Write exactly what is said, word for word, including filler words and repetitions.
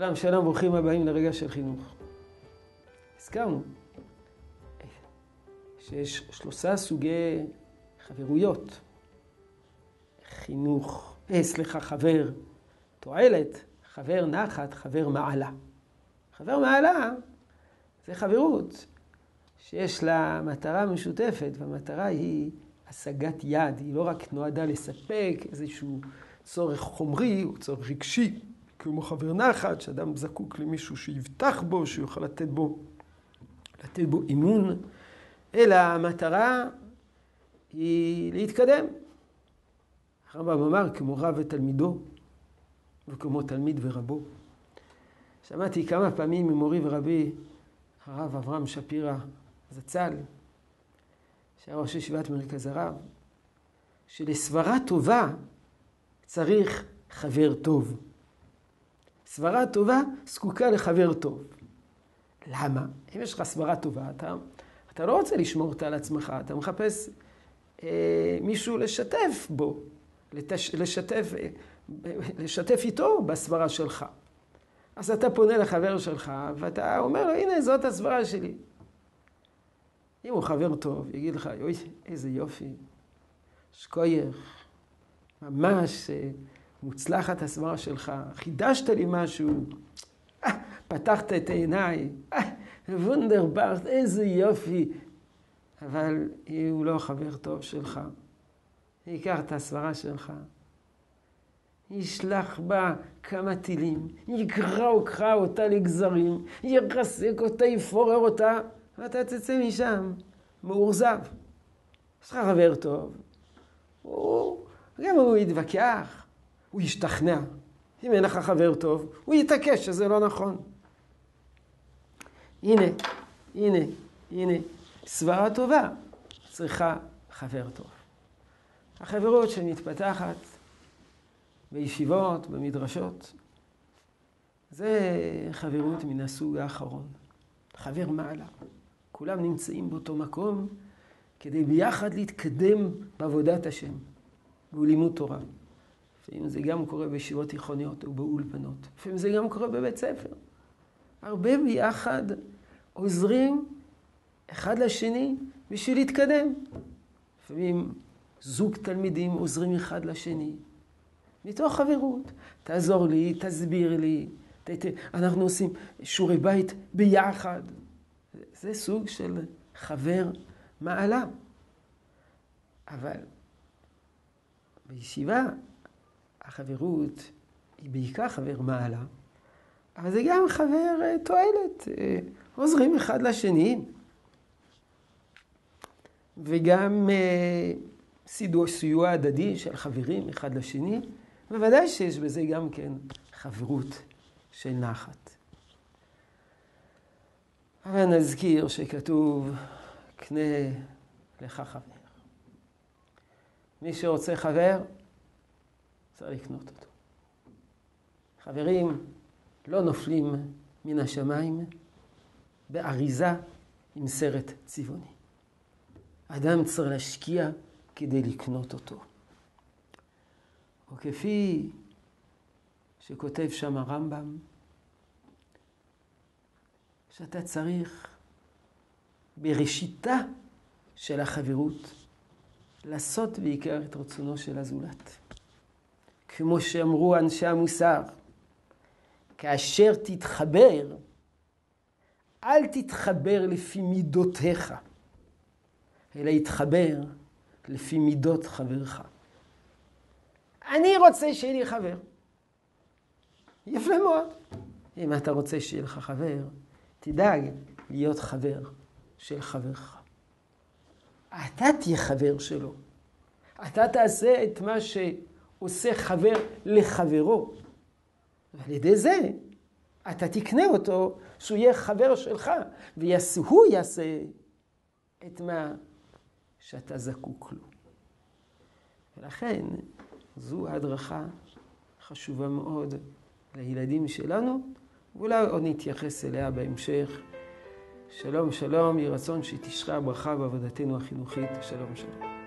שלום, שלום, ברוכים הבאים לרגע של חינוך. הזכרנו שיש שלושה סוגי חברויות. חינוך, סליחה, חבר תועלת, חבר נחת, חבר מעלה. חבר מעלה זה חברות שיש לה מטרה משותפת, והמטרה היא השגת יד. היא לא רק נועדה לספק איזשהו צורך חומרי או צורך רגשי, כמו חבר נחת, שאדם זקוק למישהו שיבטח בו, שיוכל לתת בו, לתת בו אימון, אלא המטרה היא להתקדם. הרמב"ם אמר, כמו רב ותלמידו, וכמו תלמיד ורבו. שמעתי כמה פעמים ממורי ורבי, הרב אברהם שפירה זצ"ל, שהיה ראש ישיבת מרכז הרב, שלסברה טובה צריך חבר טוב. סברה טובה זקוקה לחבר טוב. למה? אם יש לך סברה טובה, אתה, אתה לא רוצה לשמור אותה על עצמך, אתה מחפש אה, מישהו לשתף בו, לתש, לשתף, אה, לשתף איתו בסברה שלך. אז אתה פונה לחבר שלך ואתה אומר לו, הנה זאת הסברה שלי. אם הוא חבר טוב, יגיד לך, יוי, איזה יופי, שכוייך, ממש מוצלחת הסברה שלך, חידשת לי משהו, פתחת את עיניי, וונדרבר, איזה יופי. אבל אם הוא לא חבר טוב שלך, ייקח את הסברה שלך, ישלח בה כמה טילים, יקרא וקרא אותה לגזרים, ירסק אותה, יפורר אותה, ואתה תצא משם מאורזב. יש לך חבר טוב, הוא... גם הוא יתווכח, הוא ישתכנע. אם אין לך חבר טוב, הוא יתעקש שזה לא נכון. הנה, הנה, הנה, סברה טובה צריכה חבר טוב. החברות שמתפתחת בישיבות, במדרשות, זה חברות מן הסוג האחרון. חבר מעלה. כולם נמצאים באותו מקום כדי ביחד להתקדם בעבודת השם. בלימוד תורה. לפעמים זה גם קורה בישיבות תיכוניות או באולפנות. לפעמים זה גם קורה בבית ספר. הרבה ביחד עוזרים אחד לשני בשביל להתקדם. לפעמים זוג תלמידים עוזרים אחד לשני. מתוך חברות. תעזור לי, תסביר לי. ת, ת, אנחנו עושים שיעורי בית ביחד. זה סוג של חבר מעלה. אבל... בישיבה החברות היא בעיקר חבר מעלה, אבל זה גם חבר תועלת, עוזרים אחד לשני, וגם סיוע הדדי של חברים אחד לשני, בוודאי שיש בזה גם כן חברות של נחת. אבל נזכיר שכתוב, קנה לך חבר. מי שרוצה חבר, צריך לקנות אותו. חברים לא נופלים מן השמיים באריזה עם סרט צבעוני. אדם צריך להשקיע כדי לקנות אותו. או כפי שכותב שם הרמב"ם, שאתה צריך בראשיתה של החברות, לעשות בעיקר את רצונו של הזולת. כמו שאמרו אנשי המוסר, כאשר תתחבר, אל תתחבר לפי מידותיך, אלא יתחבר לפי מידות חברך. אני רוצה שיהיה לי חבר. יפה מאוד. אם אתה רוצה שיהיה לך חבר, תדאג להיות חבר של חברך. אתה תהיה חבר שלו. אתה תעשה את מה שעושה חבר לחברו. ועל ידי זה, אתה תקנה אותו שהוא יהיה חבר שלך, והוא יעשה את מה שאתה זקוק לו. ולכן, זו הדרכה חשובה מאוד לילדים שלנו, ואולי עוד נתייחס אליה בהמשך. שלום, שלום, יהי רצון שתשרה ברכה בעבודתנו החינוכית. שלום, שלום.